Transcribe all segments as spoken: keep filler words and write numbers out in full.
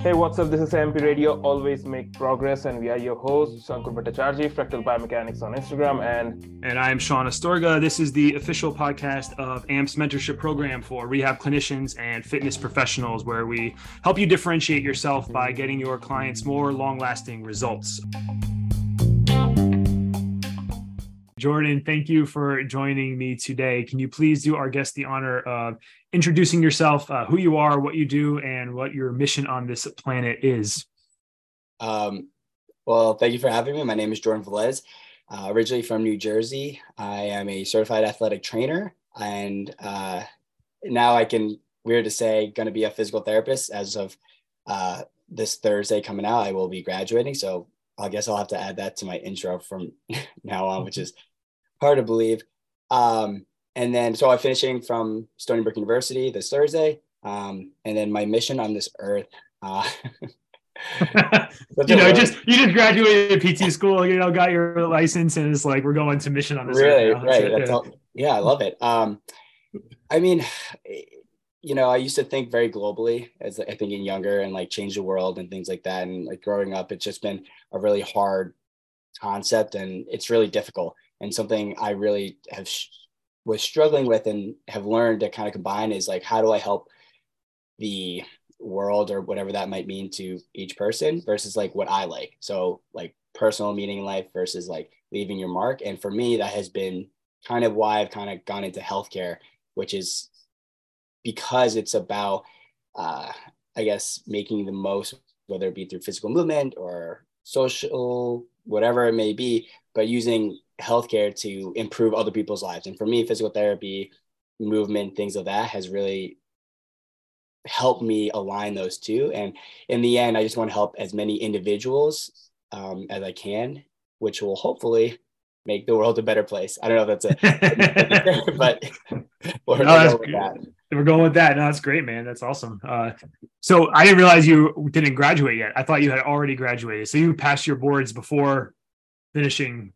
Hey, what's up? This is A M P Radio. Always make progress, and we are your hosts, Ankoor Bhattacharjee, Fractal Biomechanics on Instagram, and and I am Sean Astorga. This is the official podcast of A M P's mentorship program for rehab clinicians and fitness professionals, where we help you differentiate yourself by getting your clients more long-lasting results. Jordan, thank you for joining me today. Can you please do our guest the honor of introducing yourself, uh, who you are, what you do, and what your mission on this planet is? Um, well, thank you for having me. My name is Jordan Velez, uh, originally from New Jersey. I am a certified athletic trainer, and uh, now I can, weird to say, going to be a physical therapist as of uh, this Thursday coming out. I will be graduating, so I guess I'll have to add that to my intro from now on, which is hard to believe. Um, and then, so I'm finishing from Stony Brook University this Thursday. Um, and then my mission on this earth. Uh, you know, word. just you just graduated P T school, you know, got your license, and it's like, we're going to mission on this really, earth. Right. That's all, yeah, I love it. Um, I mean, you know, I used to think very globally as I think in younger and like change the world and things like that. And like growing up, it's just been a really hard concept, and it's really difficult. And something I really have was struggling with and have learned to kind of combine is like, how do I help the world or whatever that might mean to each person versus like what I like. So like personal meaning in life versus like leaving your mark. And for me, that has been kind of why I've kind of gone into healthcare, which is because it's about, uh, I guess, making the most, whether it be through physical movement or social, whatever it may be, but using healthcare to improve other people's lives. And for me, physical therapy, movement, things of that has really helped me align those two. And in the end, I just want to help as many individuals um, as I can, which will hopefully make the world a better place. I don't know if that's it, but we're no, going with that. We're going with that. No, that's great, man. That's awesome. Uh, so I didn't realize you didn't graduate yet. I thought you had already graduated. So you passed your boards before finishing,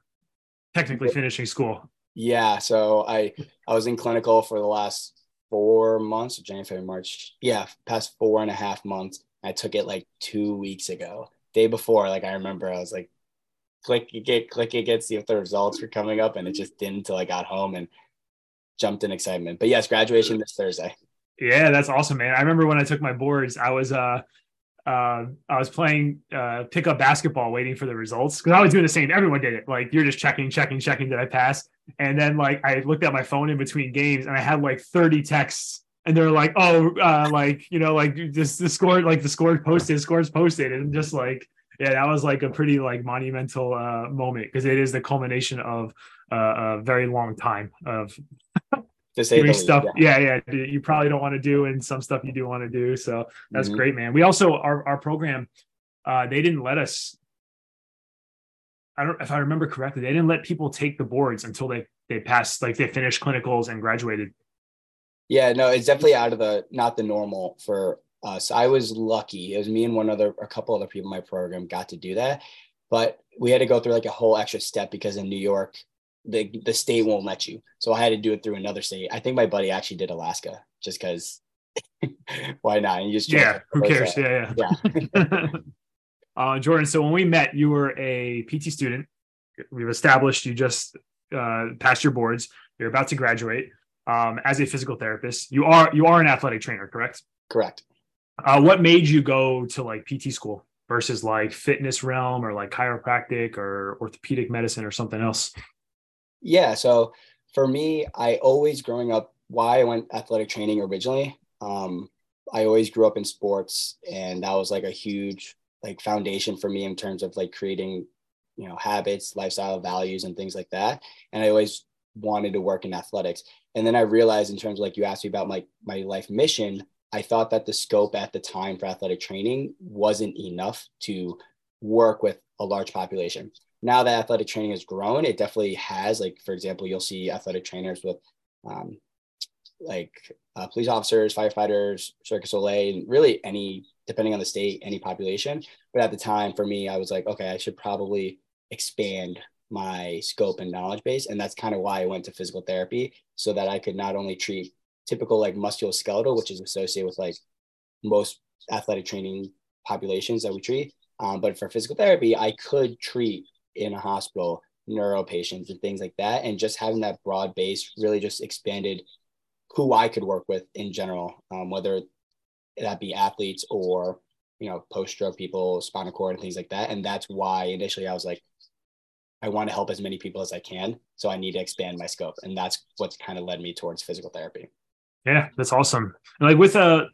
technically finishing school. Yeah. So I, I was in clinical for the last four months, January, February, March. Yeah. Past four and a half months. I took it like two weeks ago, day before. Like I remember I was like, click it, get, click it, get, see if the results were coming up. And it just didn't until I got home and jumped in excitement. But yes, graduation this Thursday. Yeah, that's awesome, man. I remember when I took my boards, I was uh, uh, I was playing uh, pickup basketball waiting for the results, because I was doing the same. Everyone did it. Like you're just checking, checking, checking. Did I pass? And then like I looked at my phone in between games and I had like thirty texts. And they're like, oh, uh, like, you know, like this, the score, like the score posted, score's posted. And just like, yeah, that was like a pretty like monumental uh, moment, because it is the culmination of uh, a very long time of to say doing those, stuff. Yeah. yeah, yeah, you probably don't want to do, and some stuff you do want to do. So that's mm-hmm. great, man. We also our our program, uh, they didn't let us. I don't if I remember correctly, they didn't let people take the boards until they they passed, like they finished clinicals and graduated. Yeah, no, it's definitely out of the not the normal for. Uh, so I was lucky. It was me and one other, a couple other people in my program got to do that, but we had to go through like a whole extra step because in New York, the the state won't let you. So I had to do it through another state. I think my buddy actually did Alaska just because why not? And you just yeah, who cares? That. Yeah, yeah. yeah. uh, Jordan, so when we met, you were a P T student. We've established you just uh, passed your boards. You're about to graduate um, as a physical therapist. You are you are an athletic trainer, correct? Correct. Uh, what made you go to like P T school versus like fitness realm or like chiropractic or orthopedic medicine or something else? Yeah. So for me, I always growing up, why I went athletic training originally. Um, I always grew up in sports, and that was like a huge like foundation for me in terms of like creating, you know, habits, lifestyle values and things like that. And I always wanted to work in athletics. And then I realized in terms of like, you asked me about my, my life mission, I thought that the scope at the time for athletic training wasn't enough to work with a large population. Now that athletic training has grown, it definitely has. Like, for example, you'll see athletic trainers with um, like uh, police officers, firefighters, Cirque du Soleil, and really any, depending on the state, any population. But at the time for me, I was like, okay, I should probably expand my scope and knowledge base. And that's kind of why I went to physical therapy, so that I could not only treat typical like musculoskeletal, which is associated with like most athletic training populations that we treat. Um, but for physical therapy, I could treat in a hospital neuro patients and things like that. And just having that broad base really just expanded who I could work with in general, um, whether that be athletes or, you know, post-stroke people, spinal cord and things like that. And that's why initially I was like, I want to help as many people as I can. So I need to expand my scope. And that's what's kind of led me towards physical therapy. Yeah, that's awesome. And like with a,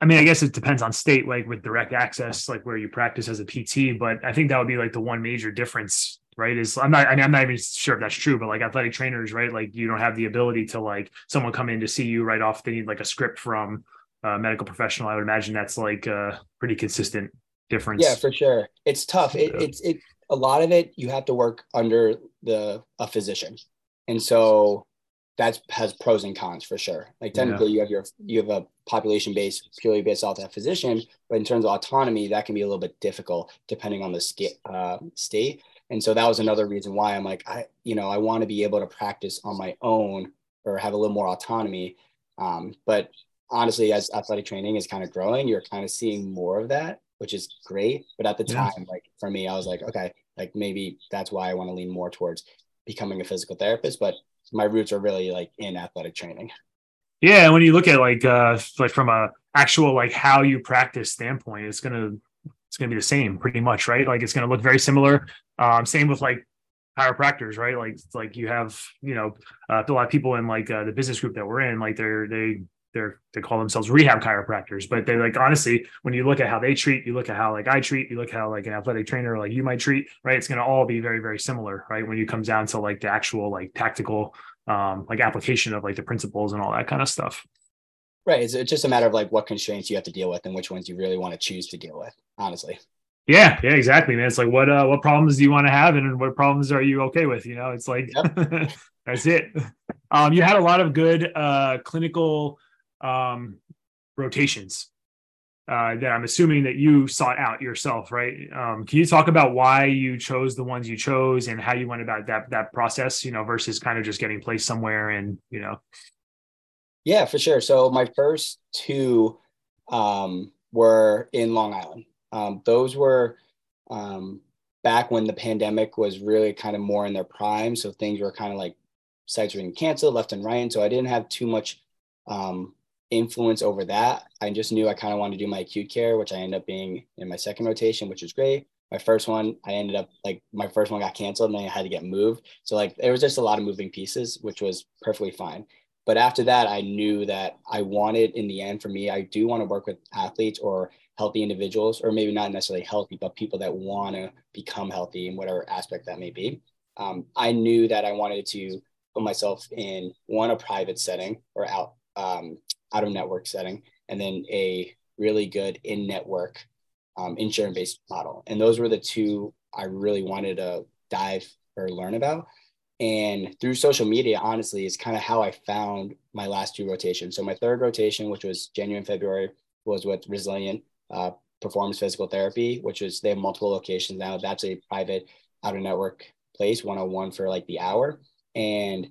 I mean, I guess it depends on state, like with direct access, like where you practice as a P T, but I think that would be like the one major difference, right? Is I'm not, I mean, I'm not even sure if that's true, but like athletic trainers, right? Like you don't have the ability to like someone come in to see you right off. They need like a script from a medical professional. I would imagine that's like a pretty consistent difference. Yeah, for sure. It's tough. It, it's, it, a lot of it, you have to work under the, a physician. And so that has pros and cons for sure. Like technically yeah. you have your, you have a population base purely based off that physician, but in terms of autonomy, that can be a little bit difficult depending on the sca- uh, state. And so that was another reason why I'm like, I, you know, I want to be able to practice on my own or have a little more autonomy. Um, but honestly, as athletic training is kind of growing, you're kind of seeing more of that, which is great. But at the yeah. time, like for me, I was like, okay, like maybe that's why I want to lean more towards becoming a physical therapist, but my roots are really like in athletic training. Yeah. And when you look at like, uh, like from a actual, like how you practice standpoint, it's going to, it's going to be the same pretty much, right? Like it's going to look very similar. Um, same with like chiropractors, right? Like, like you have, you know, uh, a lot of people in like uh, the business group that we're in, like they're, they, they're, they call themselves rehab chiropractors, but they like, honestly, when you look at how they treat, you look at how like I treat, you look how like an athletic trainer, like you might treat, right? It's going to all be very, very similar, right? When you come down to like the actual, like tactical, um, like application of like the principles and all that kind of stuff. Right. It's, it's just a matter of like what constraints you have to deal with and which ones you really want to choose to deal with, honestly. Yeah. Yeah, exactly, man. It's like, what, uh, what problems do you want to have and what problems are you okay with? You know, it's like, yep. That's it. Um, you had a lot of good, uh, clinical, um, rotations, uh, that I'm assuming that you sought out yourself, right? Um, can you talk about why you chose the ones you chose and how you went about that, that process, you know, versus kind of just getting placed somewhere and, you know? Yeah, for sure. So my first two, um, were in Long Island. Um, those were, um, back when the pandemic was really kind of more in their prime. So things were kind of like sites were being canceled left and right. And so I didn't have too much, um, influence over that. I just knew I kind of wanted to do my acute care, which I ended up being in my second rotation, which was great. My first one, I ended up like my first one got canceled and then I had to get moved. So like, there was just a lot of moving pieces, which was perfectly fine. But after that, I knew that I wanted in the end for me, I do want to work with athletes or healthy individuals, or maybe not necessarily healthy, but people that want to become healthy in whatever aspect that may be. Um, I knew that I wanted to put myself in one, a private setting or out, um, out of network setting, and then a really good in network, um, insurance based model. And those were the two I really wanted to dive or learn about. And through social media, honestly, is kind of how I found my last two rotations. So my third rotation, which was January and February, was with Resilient uh, Performance Physical Therapy, which is, they have multiple locations now. That's a private out-of-network place, one-on-one for like the hour. And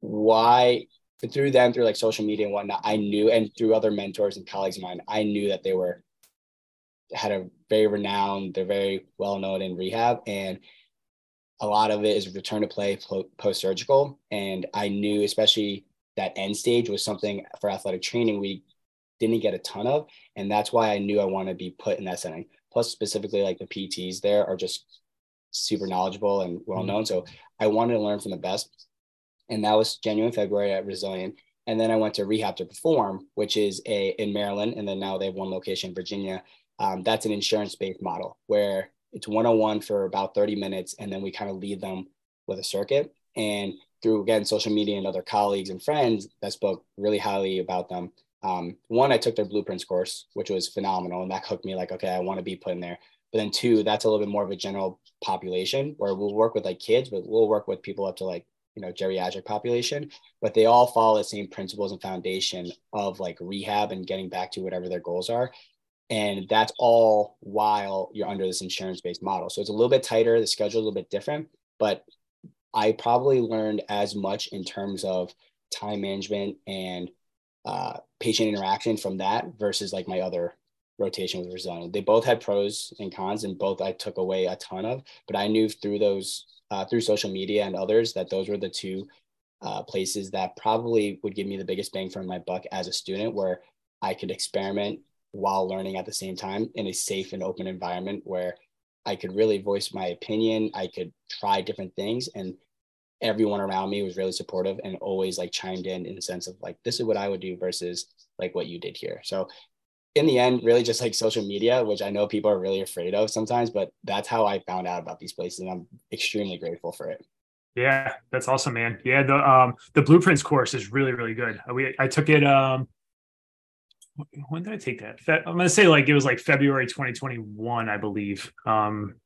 why, through them, through like social media and whatnot, I knew, and through other mentors and colleagues of mine, I knew that they were, had a very renowned, they're very well-known in rehab. And a lot of it is return to play post-surgical. And I knew especially that end stage was something for athletic training we didn't get a ton of. And that's why I knew I want to be put in that setting. Plus specifically like the P Ts there are just super knowledgeable and well-known. Mm-hmm. So I wanted to learn from the best. And that was January and February at Resilient. And then I went to Rehab to Perform, which is a in Maryland. And then now they have one location in Virginia. Um, that's an insurance-based model where it's one-on-one for about thirty minutes. And then we kind of lead them with a circuit, and through, again, social media and other colleagues and friends that spoke really highly about them. Um, one, I took their blueprints course, which was phenomenal. And that hooked me like, okay, I want to be put in there. But then two, that's a little bit more of a general population where we'll work with like kids, but we'll work with people up to like, you know, geriatric population, but they all follow the same principles and foundation of like rehab and getting back to whatever their goals are. And that's all while you're under this insurance-based model. So it's a little bit tighter. The schedule is a little bit different, but I probably learned as much in terms of time management and uh, patient interaction from that versus like my other rotation with Resilient. They both had pros and cons, and both I took away a ton of, but I knew through those, uh, through social media and others, that those were the two uh, places that probably would give me the biggest bang for my buck as a student, where I could experiment while learning at the same time in a safe and open environment where I could really voice my opinion. I could try different things, and everyone around me was really supportive and always like chimed in in the sense of like, this is what I would do versus like what you did here. So in the end, really just like social media, which I know people are really afraid of sometimes, but that's how I found out about these places, and I'm extremely grateful for it. Yeah, that's awesome, man. Yeah, the um the Blueprints course is really, really good. We I took it um when did I take that? Fe- I'm gonna say like it was like February twenty twenty-one, I believe, um,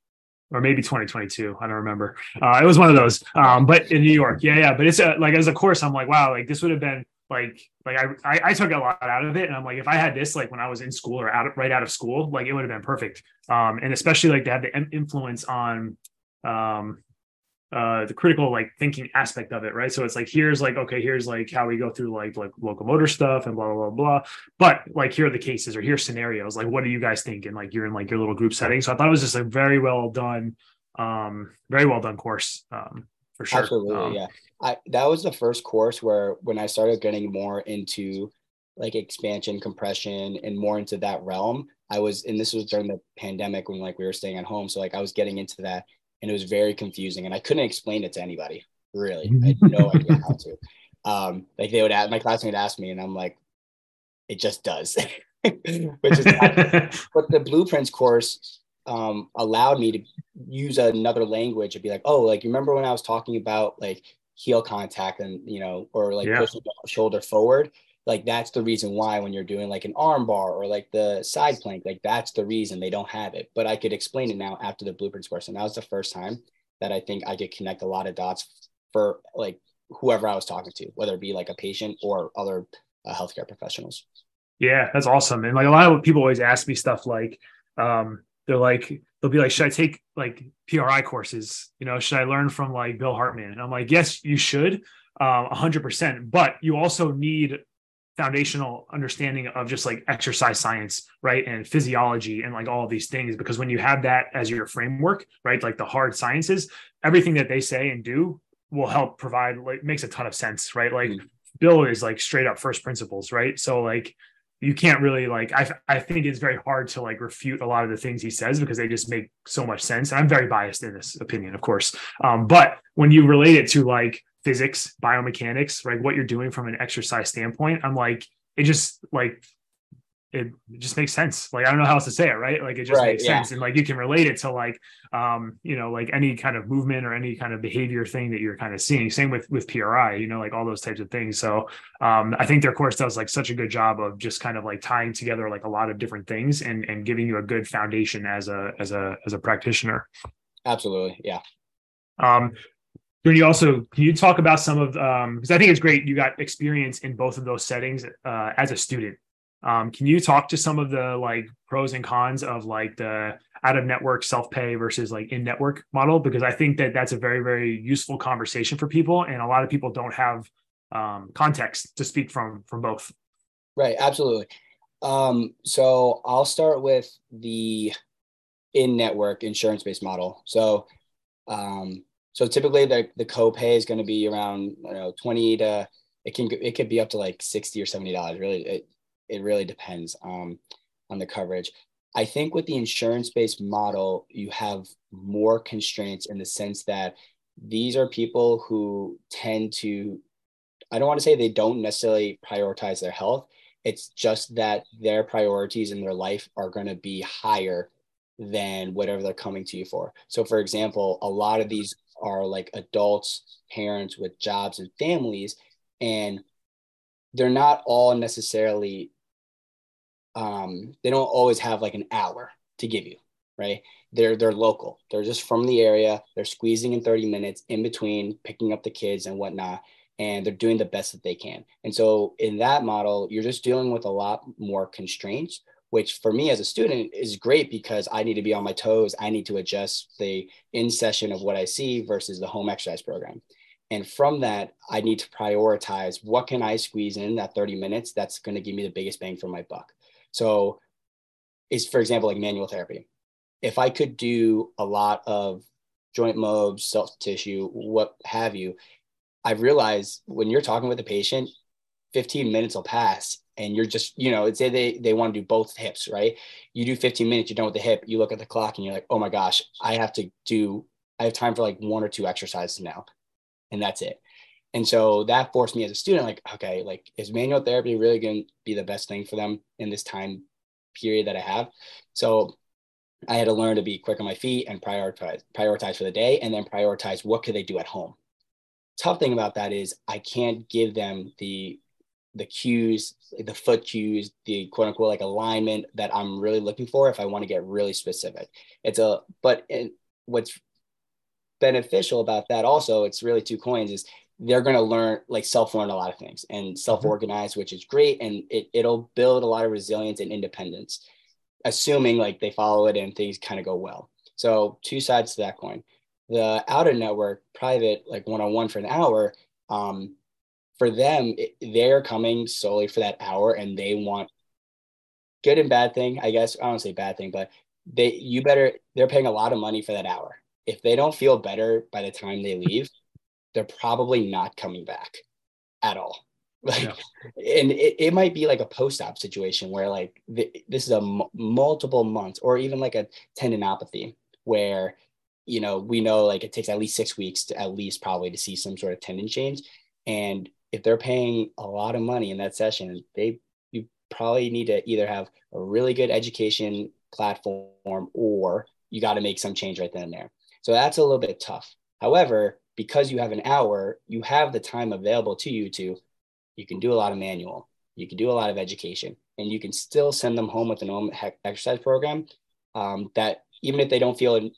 or maybe twenty twenty-two. I don't remember. Uh, it was one of those. Um, but in New York, yeah, yeah. But it's a, like as a course, I'm like, wow, like this would have been like like I, I I took a lot out of it, and I'm like, if I had this like when I was in school or out of, right out of school, like it would have been perfect. Um, and especially like to have the influence on um uh the critical like thinking aspect of it, right? So it's like, here's like, okay, here's like how we go through like like locomotor stuff and blah blah blah blah, but like here are the cases or here's scenarios, like what do you guys think? And like you're in like your little group setting. So I thought it was just a very well done um very well done course, um for sure. Absolutely. um, yeah I that was the first course where when I started getting more into like expansion, compression, and more into that realm, I was, and this was during the pandemic when like we were staying at home, so like I was getting into that. And it was very confusing, and I couldn't explain it to anybody, really. I had no idea how to. Um, like they would ask, my classmate asked me, and I'm like, it just does. Which is but the Blueprints course um, allowed me to use another language and be like, oh, like you remember when I was talking about like heel contact and you know, or like yeah. pushing the shoulder forward? Like that's the reason why when you're doing like an arm bar or like the side plank, like that's the reason they don't have it. But I could explain it now after the Blueprints course. And that was the first time that I think I could connect a lot of dots for like whoever I was talking to, whether it be like a patient or other uh, healthcare professionals. Yeah, that's awesome. And like a lot of people always ask me stuff like, um, they're like, they'll be like, should I take like P R I courses? You know, should I learn from like Bill Hartman? And I'm like, yes, you should, um, one hundred percent. But you also need foundational understanding of just like exercise science, right? And physiology and like all of these things, because when you have that as your framework, right? Like the hard sciences, everything that they say and do will help provide, like makes a ton of sense, right? Like mm-hmm. Bill is like straight up first principles, right? So like, you can't really like, I I think it's very hard to like refute a lot of the things he says because they just make so much sense. And I'm very biased in this opinion, of course. Um, but when you relate it to like physics, biomechanics, right, what you're doing from an exercise standpoint, I'm like, it just like, it just makes sense. Like, I don't know how else to say it, right? Like, it just right, makes yeah. sense. And like, you can relate it to like, um, you know, like any kind of movement or any kind of behavior thing that you're kind of seeing. Same with, with P R I, you know, like all those types of things. So um, I think their course does like such a good job of just kind of like tying together like a lot of different things and, and giving you a good foundation as a, as a, as a practitioner. Absolutely. Yeah. Um, Can you also, can you talk about some of, um, because I think it's great you got experience in both of those settings uh, as a student. Um, can you talk to some of the like pros and cons of like the out of network self-pay versus like in network model? Because I think that that's a very, very useful conversation for people. And a lot of people don't have um, context to speak from, from both. Right. Absolutely. Um, so I'll start with the in-network insurance-based model. So, um, So typically the, the copay is going to be around, you know, twenty to, it can, it could be up to like sixty or seventy dollars. Really, it, it really depends um, on the coverage. I think with the insurance-based model, you have more constraints in the sense that these are people who tend to, I don't want to say they don't necessarily prioritize their health. It's just that their priorities in their life are going to be higher than whatever they're coming to you for. So for example, a lot of these are like adults, parents with jobs and families, and they're not all necessarily, um, they don't always have like an hour to give you, right? They're they're local. They're just from the area. They're squeezing in thirty minutes in between picking up the kids and whatnot, and they're doing the best that they can. And so in that model, you're just dealing with a lot more constraints, which for me as a student is great because I need to be on my toes. I need to adjust the in session of what I see versus the home exercise program. And from that, I need to prioritize what can I squeeze in that thirty minutes that's going to give me the biggest bang for my buck. So is, for example, like manual therapy. If I could do a lot of joint mobs, soft tissue, what have you, I realize when you're talking with a patient, fifteen minutes will pass and you're just, you know, say they, they want to do both hips, right? You do fifteen minutes, you're done with the hip, you look at the clock and you're like, oh my gosh, I have to do, I have time for like one or two exercises now. And that's it. And so that forced me as a student, like, okay, like, is manual therapy really going to be the best thing for them in this time period that I have? So I had to learn to be quick on my feet and prioritize, prioritize for the day, and then prioritize what could they do at home. Tough thing about that is I can't give them the, the cues, the foot cues, the quote unquote, like alignment that I'm really looking for if I want to get really specific. It's a, but in, what's beneficial about that also, it's really two coins, is they're going to learn, like self-learn a lot of things and self-organize, mm-hmm. which is great. And it, it'll build a lot of resilience and independence, assuming like they follow it and things kind of go well. So two sides to that coin. The outer network, private, like one-on-one for an hour, um, for them, it, they're coming solely for that hour and they want good and bad thing, I guess. I don't say bad thing, but they you better, they're paying a lot of money for that hour. If they don't feel better by the time they leave, they're probably not coming back at all. Like, yeah. And it, it might be like a post-op situation where like th- this is a m- multiple months, or even like a tendinopathy where, you know, we know like it takes at least six weeks to at least probably to see some sort of tendon change. And if they're paying a lot of money in that session, they, you probably need to either have a really good education platform or you got to make some change right then and there. So that's a little bit tough. However, because you have an hour, you have the time available to you to, you can do a lot of manual, you can do a lot of education, and you can still send them home with an home exercise program um, that even if they don't feel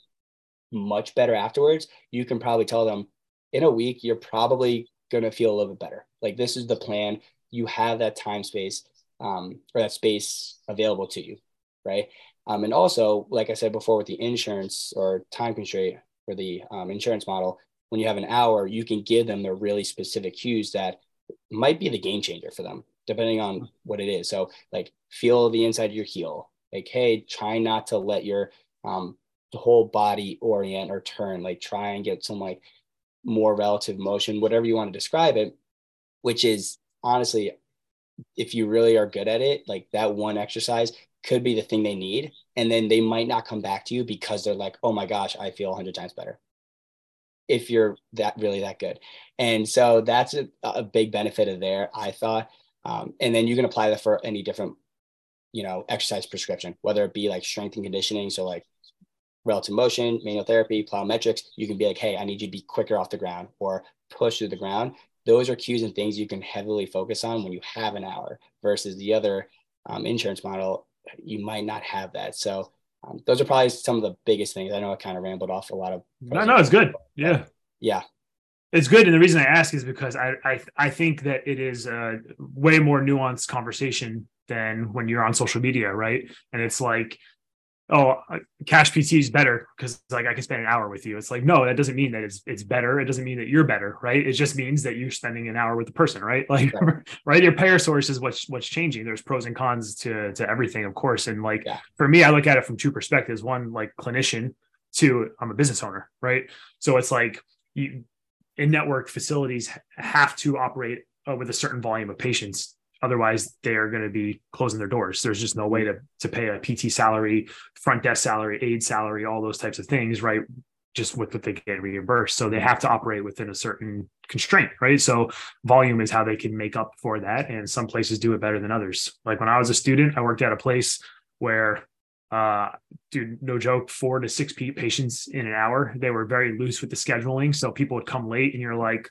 much better afterwards, you can probably tell them in a week, you're probably going to feel a little bit better. Like this is the plan. You have that time space um, or that space available to you, right? Um, and also, like I said before, with the insurance or time constraint for the um, insurance model, when you have an hour, you can give them the really specific cues that might be the game changer for them, depending on what it is. So like feel the inside of your heel, like, hey, try not to let your um, the whole body orient or turn, like try and get some like more relative motion, whatever you want to describe it, which is honestly, if you really are good at it, like that one exercise could be the thing they need. And then they might not come back to you because they're like, oh my gosh, I feel a hundred times better if you're that really that good. And so that's a, a big benefit of there, I thought. Um, and then you can apply that for any different, you know, exercise prescription, whether it be like strength and conditioning. So like relative motion, manual therapy, plyometrics, you can be like, hey, I need you to be quicker off the ground or push through the ground. Those are cues and things you can heavily focus on when you have an hour versus the other um, insurance model. You might not have that. So um, those are probably some of the biggest things. I know I kind of rambled off a lot of. No, no, it's good. Yeah. Yeah. It's good. And the reason I ask is because I, I, I think that it is a way more nuanced conversation than when you're on social media. Right. And it's like, oh, cash P T is better because like I can spend an hour with you. It's like, no, that doesn't mean that it's it's better. It doesn't mean that you're better, right? It just means that you're spending an hour with the person, right? Like, right? right? Your payer source is what's what's changing. There's pros and cons to to everything, of course. And like yeah. for me, I look at it from two perspectives: one, like clinician; two, I'm a business owner, right? So it's like you in-network facilities have to operate uh, with a certain volume of patients. Otherwise, they're going to be closing their doors. There's just no way to, to pay a P T salary, front desk salary, aide salary, all those types of things, right? Just with what they get reimbursed. So they have to operate within a certain constraint, right? So volume is how they can make up for that. And some places do it better than others. Like when I was a student, I worked at a place where, uh, dude, no joke, four to six patients in an hour. They were very loose with the scheduling. So people would come late and you're like,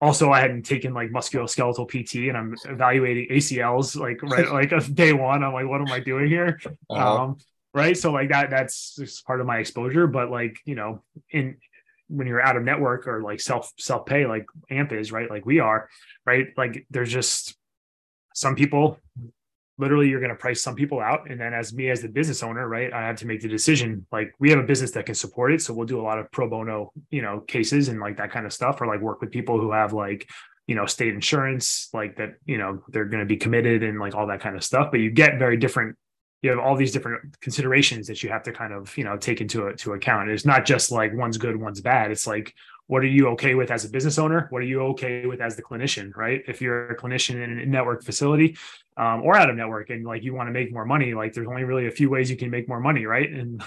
also, I hadn't taken like musculoskeletal P T and I'm evaluating A C Ls like right like of day one. I'm like, what am I doing here? Uh-huh. Um, right. So like that that's just part of my exposure. But like, you know, in when you're out of network or like self self pay, like A M P is, right? Like we are, right? Like there's just some people literally you're going to price some people out. And then as me, as the business owner, right, I have to make the decision, like we have a business that can support it. So we'll do a lot of pro bono, you know, cases and like that kind of stuff, or like work with people who have like, you know, state insurance, like that, you know, they're going to be committed and like all that kind of stuff. But you get very different, you have all these different considerations that you have to kind of, you know, take into a, to account. It's not just like one's good, one's bad. It's like, what are you okay with as a business owner? What are you okay with as the clinician, right? If you're a clinician in a network facility um, or out of network and like you want to make more money, like there's only really a few ways you can make more money, right? And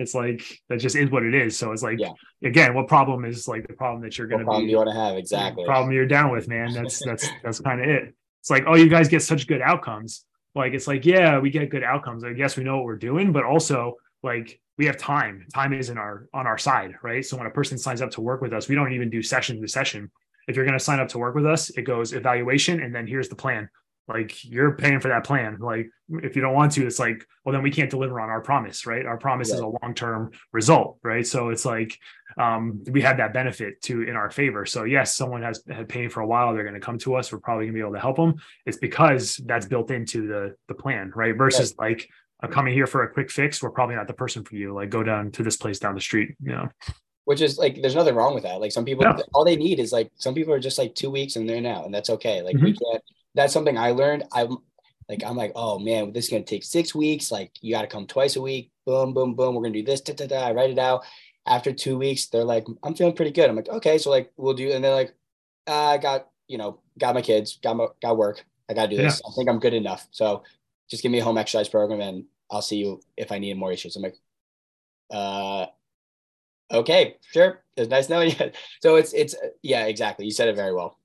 it's like, that just is what it is. So it's like, yeah. Again, what problem is like the problem that you're going to be? Problem you want to have, exactly. Problem you're down with, man. That's, that's, that's kind of it. It's like, oh, you guys get such good outcomes. Like, it's like, yeah, we get good outcomes. I guess we know what we're doing, but also like, we have time. Time is in our on our side, right? So when a person signs up to work with us, we don't even do session to session. If you're going to sign up to work with us, it goes evaluation, and then here's the plan. Like you're paying for that plan. Like if you don't want to, it's like, well, then we can't deliver on our promise, right? Our promise yeah. is a long-term result, right? So it's like um, we have that benefit to in our favor. So yes, someone has had pain for a while. They're going to come to us. We're probably going to be able to help them. It's because that's built into the the plan, right? Versus yeah. like. I'm coming here for a quick fix. We're probably not the person for you. Like go down to this place down the street, you know, which is like, there's nothing wrong with that. Like some people, no. all they need is like, some people are just like two weeks and they're out, and that's okay. Like mm-hmm. we can't, that's something I learned. I'm like, I'm like, oh man, this is going to take six weeks. Like you got to come twice a week. Boom, boom, boom. We're going to do this. Da, da, da. I write it out. After two weeks, they're like, I'm feeling pretty good. I'm like, okay. So like, we'll do. And they're like, I uh, got, you know, got my kids, got my, got work. I got to do yeah. this. I think I'm good enough. So just give me a home exercise program and I'll see you if I need more issues. I'm like, uh, okay, sure. It's nice knowing you. So it's, it's, yeah, exactly. You said it very well.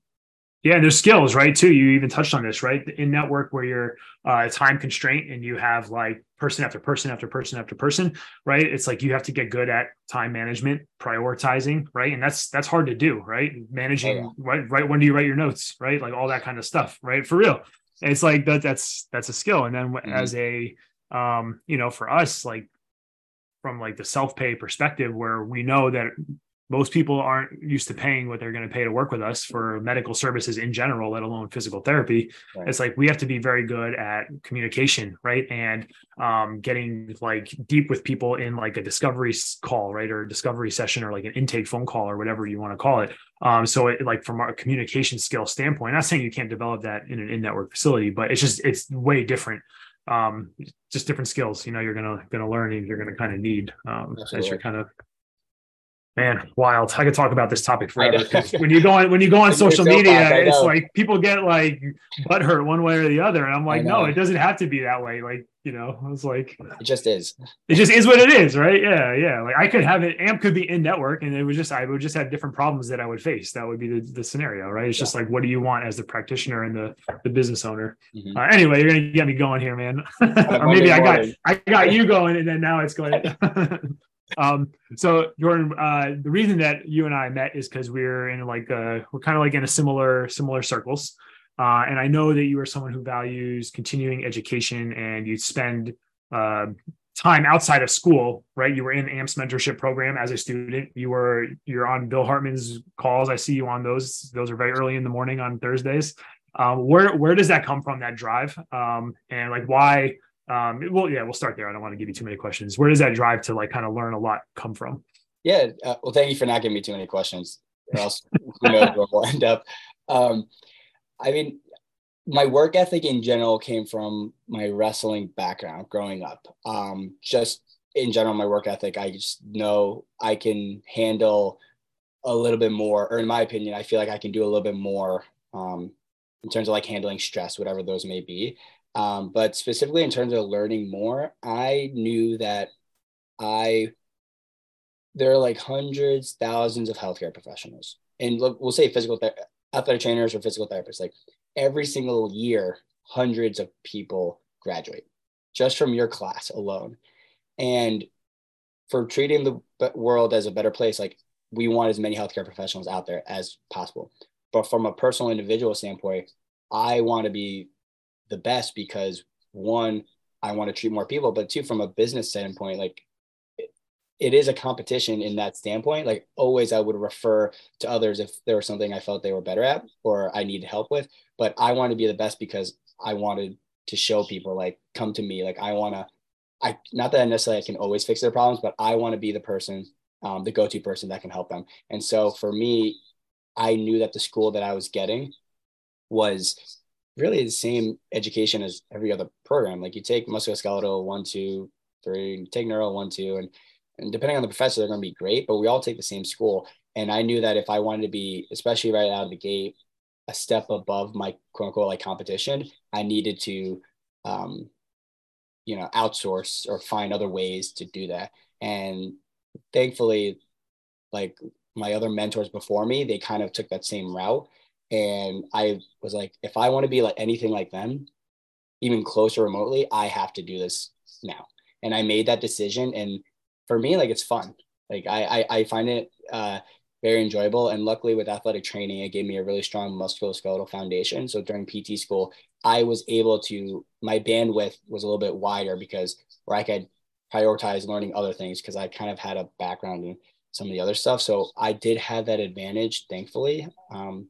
Yeah. And there's skills, right? Too. You even touched on this, right? In network where you're uh time constraint and you have like person after person, after person, after person, right? It's like, you have to get good at time management, prioritizing, right? And that's, that's hard to do, right? Managing, oh, yeah. right, right. When do you write your notes, right? Like all that kind of stuff, right? For real. It's like that, that's, that's a skill. And then mm-hmm. as a, um, you know, for us, like from like the self-pay perspective, where we know that most people aren't used to paying what they're going to pay to work with us for medical services in general, let alone physical therapy. Right. It's like, we have to be very good at communication, right? And um, getting like deep with people in like a discovery call, right? Or a discovery session or like an intake phone call or whatever you want to call it. Um, so it, like from our communication skill standpoint, not saying you can't develop that in an in-network facility, but it's just, it's way different. Um, just different skills, you know, you're going to, going to learn and you're going to kind of need um, as you're kind of, man, wild. I could talk about this topic forever. When you go on, when you go on social media, bad, it's like people get like butthurt one way or the other. And I'm like, no, it doesn't have to be that way. Like, you know, I was like, it just is, it just is what it is. Right. Yeah. Yeah. Like I could have it. A M P could be in network and it would just, I would just have different problems that I would face. That would be the, the scenario, right? It's yeah. just like, what do you want as the practitioner and the, the business owner? Mm-hmm. Uh, anyway, you're going to get me going here, man. Or maybe I got, I got you going and then now it's going. Um, so Jordan, uh, the reason that you and I met is because we're in like, a, we're kind of like in a similar, similar circles. Uh, and I know that you are someone who values continuing education and you spend, uh, time outside of school, right? You were in A M P's mentorship program as a student. You were, you're on Bill Hartman's calls. I see you on those. Those are very early in the morning on Thursdays. Um, where, where does that come from, that drive? Um, and like, why, Um, well, yeah, we'll start there. I don't want to give you too many questions. Where does that drive to like kind of learn a lot come from? Yeah. Uh, well, thank you for not giving me too many questions or else who knows where we'll end up. Um, I mean, my work ethic in general came from my wrestling background growing up. Um, just in general, my work ethic, I just know I can handle a little bit more, or in my opinion, I feel like I can do a little bit more um, in terms of like handling stress, whatever those may be. Um, but specifically in terms of learning more, I knew that I, there are like hundreds, thousands of healthcare professionals, and look, we'll say physical, ther- athletic trainers or physical therapists, like every single year, hundreds of people graduate just from your class alone. And for treating the world as a better place, like we want as many healthcare professionals out there as possible. But from a personal individual standpoint, I want to be the best because one, I want to treat more people, but two, from a business standpoint, like it, it is a competition in that standpoint. Like always I would refer to others if there was something I felt they were better at or I needed help with, but I want to be the best because I wanted to show people, like, come to me. Like, I want to, I, not that I necessarily can always fix their problems, but I want to be the person, um, the go-to person that can help them. And so for me, I knew that the school that I was getting was really the same education as every other program. Like, you take musculoskeletal one, two, three, and take neuro one, two, and, and depending on the professor, they're going to be great, but we all take the same school. And I knew that if I wanted to be, especially right out of the gate, a step above my quote unquote, like, competition, I needed to, um, you know, outsource or find other ways to do that. And thankfully, like, my other mentors before me, they kind of took that same route. And I was like, if I want to be like anything like them, even closer remotely, I have to do this now. And I made that decision. And for me, like, it's fun. Like, I, I, I find it uh, very enjoyable. And luckily with athletic training, it gave me a really strong musculoskeletal foundation. So during P T school, I was able to, my bandwidth was a little bit wider because where I could prioritize learning other things, because I kind of had a background in some of the other stuff. So I did have that advantage, thankfully. Um,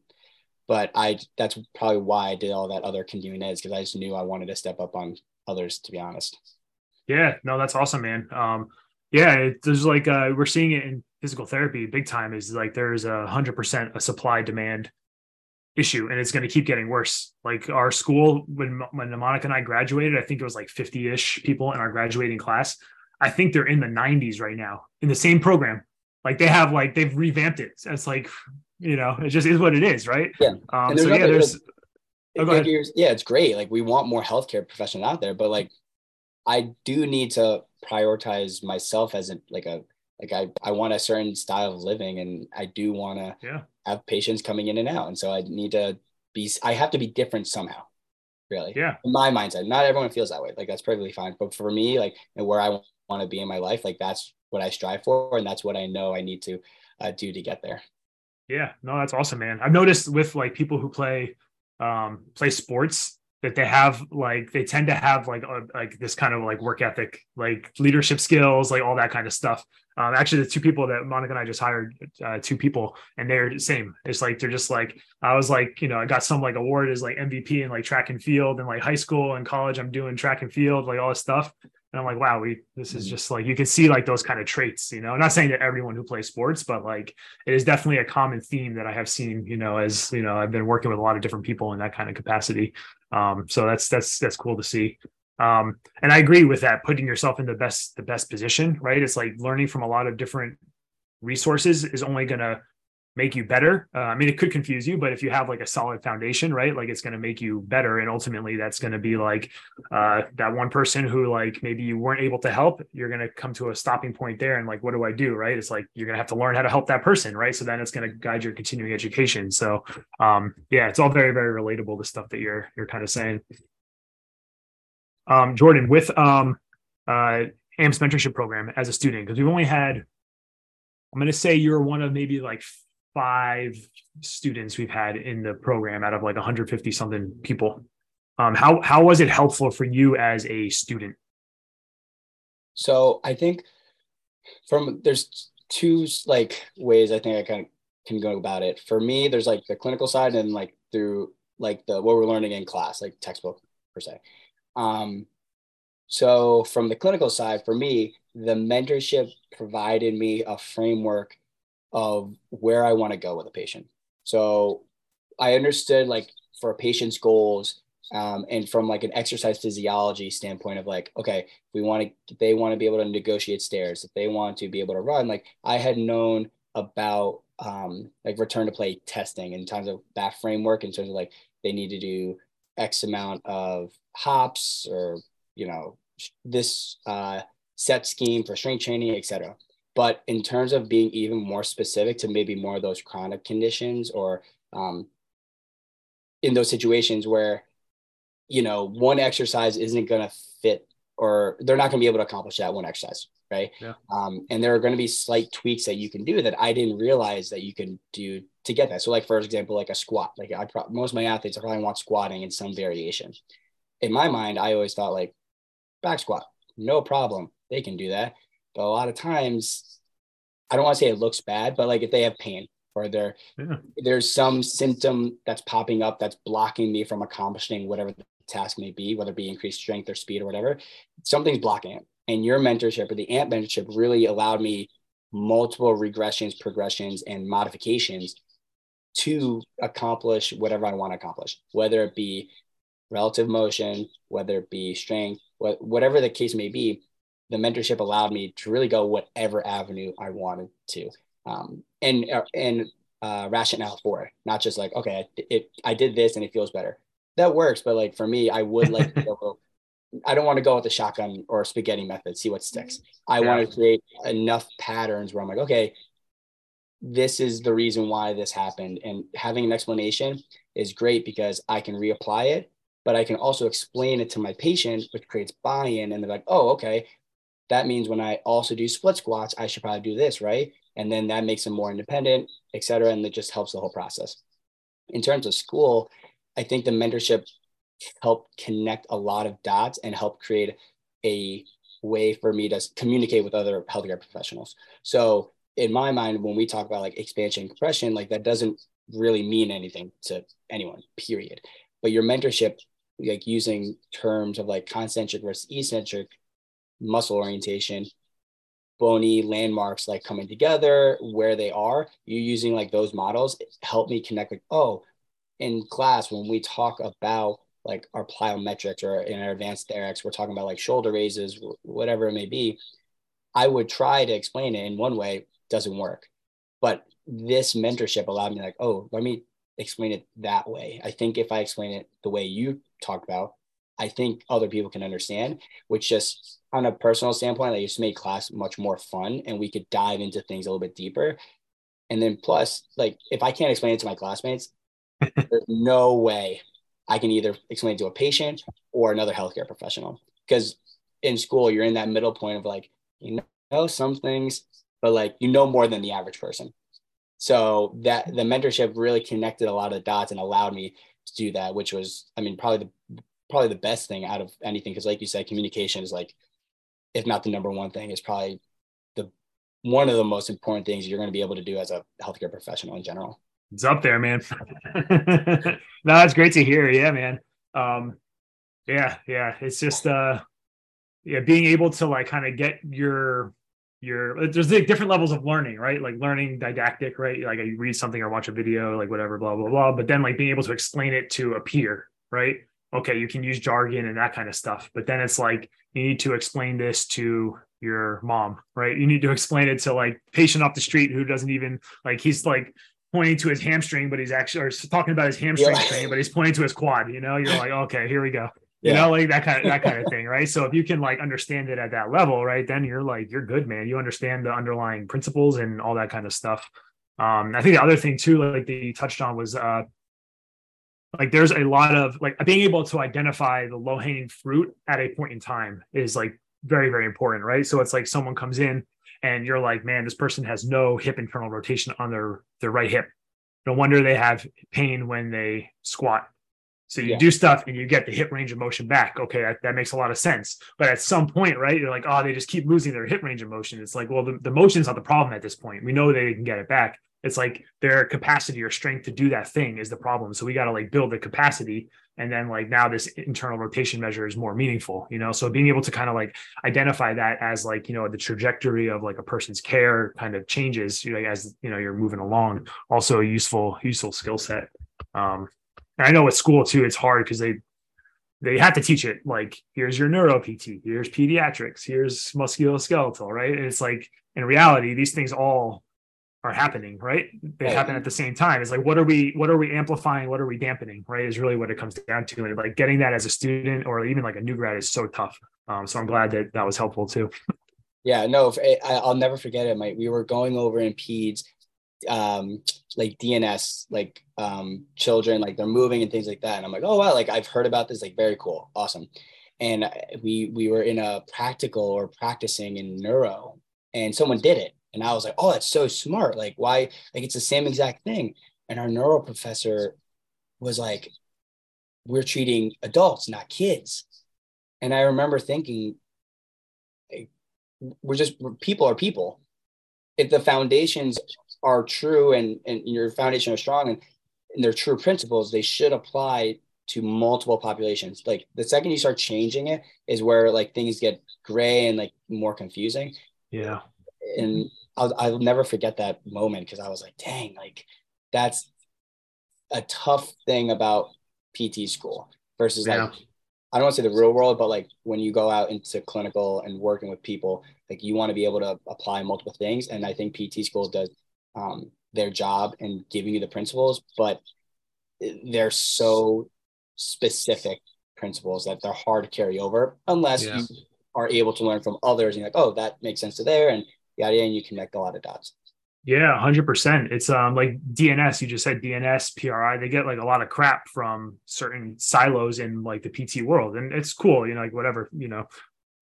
but I, that's probably why I did all that other continuing ed, because I just knew I wanted to step up on others, to be honest. Yeah, no, that's awesome, man. Um, yeah, it, there's like, uh, we're seeing it in physical therapy big time, is like, there's a hundred percent a supply demand issue, and it's going to keep getting worse. Like, our school, when, when Monica and I graduated, I think it was like fifty-ish people in our graduating class. I think they're in the nineties right now in the same program. Like, they have, like, they've revamped it. It's like, you know, it just is what it is. Right. Yeah. Um, so yeah, there's, oh, go ahead. Yeah, it's great. Like, we want more healthcare professionals out there, but like, I do need to prioritize myself as a, like a, like I, I want a certain style of living, and I do want to yeah. have patients coming in and out. And so I need to be, I have to be different somehow, really. Yeah. In my mindset, not everyone feels that way. Like, that's perfectly fine. But for me, like, and where I want to be in my life, like, that's what I strive for. And that's what I know I need to uh, do to get there. Yeah, no, that's awesome, man. I've noticed with like people who play, um, play sports, that they have like, they tend to have like, a, like this kind of like work ethic, like leadership skills, like all that kind of stuff. Um, actually, the two people that Monica and I just hired, uh, two people, and they're the same. It's like, they're just like, I was like, you know, I got some like award as like M V P in like track and field, and like high school and college, I'm doing track and field, like all this stuff. And I'm like, wow, we, this is just like, you can see like those kind of traits, you know, I'm not saying that everyone who plays sports, but like, it is definitely a common theme that I have seen, you know, as, you know, I've been working with a lot of different people in that kind of capacity. Um, so that's, that's, that's cool to see. Um, and I agree with that, putting yourself in the best, the best position, right? It's like learning from a lot of different resources is only going to make you better. Uh, I mean, it could confuse you, but if you have like a solid foundation, right? Like it's going to make you better. And ultimately that's going to be like uh, that one person who like, maybe you weren't able to help, you're going to come to a stopping point there. And like, what do I do? Right. It's like, you're going to have to learn how to help that person. Right. So then it's going to guide your continuing education. So um, yeah, it's all very, very relatable to stuff that you're, you're kind of saying. Um, Jordan, with um, uh, A M P's mentorship program as a student, because we've only had, I'm going to say you're one of maybe like five students we've had in the program out of like one hundred fifty something people. Um, how, how was it helpful for you as a student? So I think from there's two like ways I think I kind of can go about it. For me, there's like the clinical side and like through like the, what we're learning in class, like textbook per se. Um, so from the clinical side, for me, the mentorship provided me a framework of where I want to go with a patient. So I understood like for a patient's goals, um, and from like an exercise physiology standpoint of like, okay, if we want to, they want to be able to negotiate stairs, if they want to be able to run, like I had known about, um, like return to play testing in terms of that framework, in terms of like, they need to do X amount of hops or, you know, this, uh, set scheme for strength training, et cetera. But in terms of being even more specific to maybe more of those chronic conditions or um, in those situations where, you know, one exercise isn't going to fit or they're not going to be able to accomplish that one exercise, right? Yeah. Um, and there are going to be slight tweaks that you can do that I didn't realize that you can do to get that. So like, for example, like a squat, like I pro- most of my athletes probably want squatting in some variation. In my mind, I always thought like back squat, no problem. They can do that. But a lot of times, I don't want to say it looks bad, but like if they have pain or they're, yeah. there's some symptom that's popping up that's blocking me from accomplishing whatever the task may be, whether it be increased strength or speed or whatever, something's blocking it. And your mentorship or the A M P mentorship really allowed me multiple regressions, progressions, and modifications to accomplish whatever I want to accomplish, whether it be relative motion, whether it be strength, wh- whatever the case may be. The mentorship allowed me to really go whatever avenue I wanted to, um, and uh, and uh, rationale for it, not just like, okay, it, it I did this and it feels better. That works, but like for me, I would like to go. I don't want to go with the shotgun or spaghetti method, see what sticks. I yeah. want to create enough patterns where I'm like, okay, this is the reason why this happened. And having an explanation is great because I can reapply it, but I can also explain it to my patient, which creates buy-in. And they're like, oh, okay, that means when I also do split squats, I should probably do this, right? And then that makes them more independent, et cetera. And that just helps the whole process. In terms of school, I think the mentorship help connect a lot of dots and help create a way for me to communicate with other healthcare professionals. So in my mind, when we talk about like expansion and compression, like that doesn't really mean anything to anyone, period. But your mentorship, like using terms of like concentric versus eccentric, muscle orientation, bony landmarks, like coming together, where they are, you using like those models help me connect like, oh, in class, when we talk about like our plyometrics or in our advanced theorics, we're talking about like shoulder raises, whatever it may be. I would try to explain it in one way, doesn't work. But this mentorship allowed me like, oh, let me explain it that way. I think if I explain it the way you talked about, I think other people can understand, which just on a personal standpoint, like just made class much more fun and we could dive into things a little bit deeper. And then plus, like if I can't explain it to my classmates, there's no way I can either explain it to a patient or another healthcare professional, because in school, you're in that middle point of like, you know, some things, but like, you know, more than the average person. So that the mentorship really connected a lot of the dots and allowed me to do that, which was, I mean, probably the, probably the best thing out of anything. Cause like you said, communication is like, if not the number one thing, it's probably the, one of the most important things you're going to be able to do as a healthcare professional in general. It's up there, man. No, that's great to hear. Yeah, man. Um, yeah, yeah. It's just, uh, yeah, being able to like kind of get your, your, there's like different levels of learning, right? Like learning didactic, right? Like you read something or watch a video, like whatever, blah, blah, blah. But then like being able to explain it to a peer, right? Okay, you can use jargon and that kind of stuff. But then it's like, you need to explain this to your mom, right? You need to explain it to like patient off the street who doesn't even like, he's like, pointing to his hamstring, but he's actually or he's talking about his hamstring yeah. thing, but he's pointing to his quad, you know, you're like, okay, here we go. You yeah. know, like that kind of, that kind of thing. Right. So if you can like understand it at that level, right, then you're like, you're good, man. You understand the underlying principles and all that kind of stuff. Um, I think the other thing too, like that you touched on was uh, like, there's a lot of like being able to identify the low hanging fruit at a point in time is like very, very important. Right. So it's like someone comes in, and you're like, man, this person has no hip internal rotation on their, their right hip. No wonder they have pain when they squat. So you yeah. do stuff and you get the hip range of motion back. Okay, that, that makes a lot of sense. But at some point, right, you're like, oh, they just keep losing their hip range of motion. It's like, well, the, the motion's not the problem at this point. We know they can get it back. It's like their capacity or strength to do that thing is the problem. So we got to like build the capacity. And then like now this internal rotation measure is more meaningful, you know? So being able to kind of like identify that as like, you know, the trajectory of like a person's care kind of changes, you know, as, you know, you're moving along. Also a useful, useful skill set. Um, and I know with school too, it's hard because they, they have to teach it. Like, here's your neuro P T, here's pediatrics, here's musculoskeletal, right? And it's like, in reality, these things all are happening, right? They right. happen at the same time. It's like, what are we, what are we amplifying? What are we dampening, right? Is really what it comes down to. And like getting that as a student or even like a new grad is so tough. Um, so I'm glad that that was helpful too. Yeah, no, if, I, I'll never forget it, Mike. We were going over in peds, um, like D N S, like um, children, like they're moving and things like that. And I'm like, oh, wow, like I've heard about this, like very cool, awesome. And we we were in a practical or practicing in neuro and someone did it. And I was like, oh, that's so smart. Like, why? Like, it's the same exact thing. And our neuro professor was like, we're treating adults, not kids. And I remember thinking, we're just, people are people. If the foundations are true and, and your foundation are strong and, and they're true principles, they should apply to multiple populations. Like the second you start changing it is where like things get gray and like more confusing. Yeah. And I'll, I'll never forget that moment, because I was like, dang, like that's a tough thing about P T school versus yeah. like, I don't want to say the real world, but like when you go out into clinical and working with people, like you want to be able to apply multiple things. And I think P T schools does um, their job in giving you the principles, but they're so specific principles that they're hard to carry over unless yeah. you are able to learn from others and you're like, oh, that makes sense to there, and yada, and you connect a lot of dots. Yeah, one hundred percent. It's um like D N S, you just said D N S, P R I, they get like a lot of crap from certain silos in like the P T world, and it's cool, you know, like whatever, you know,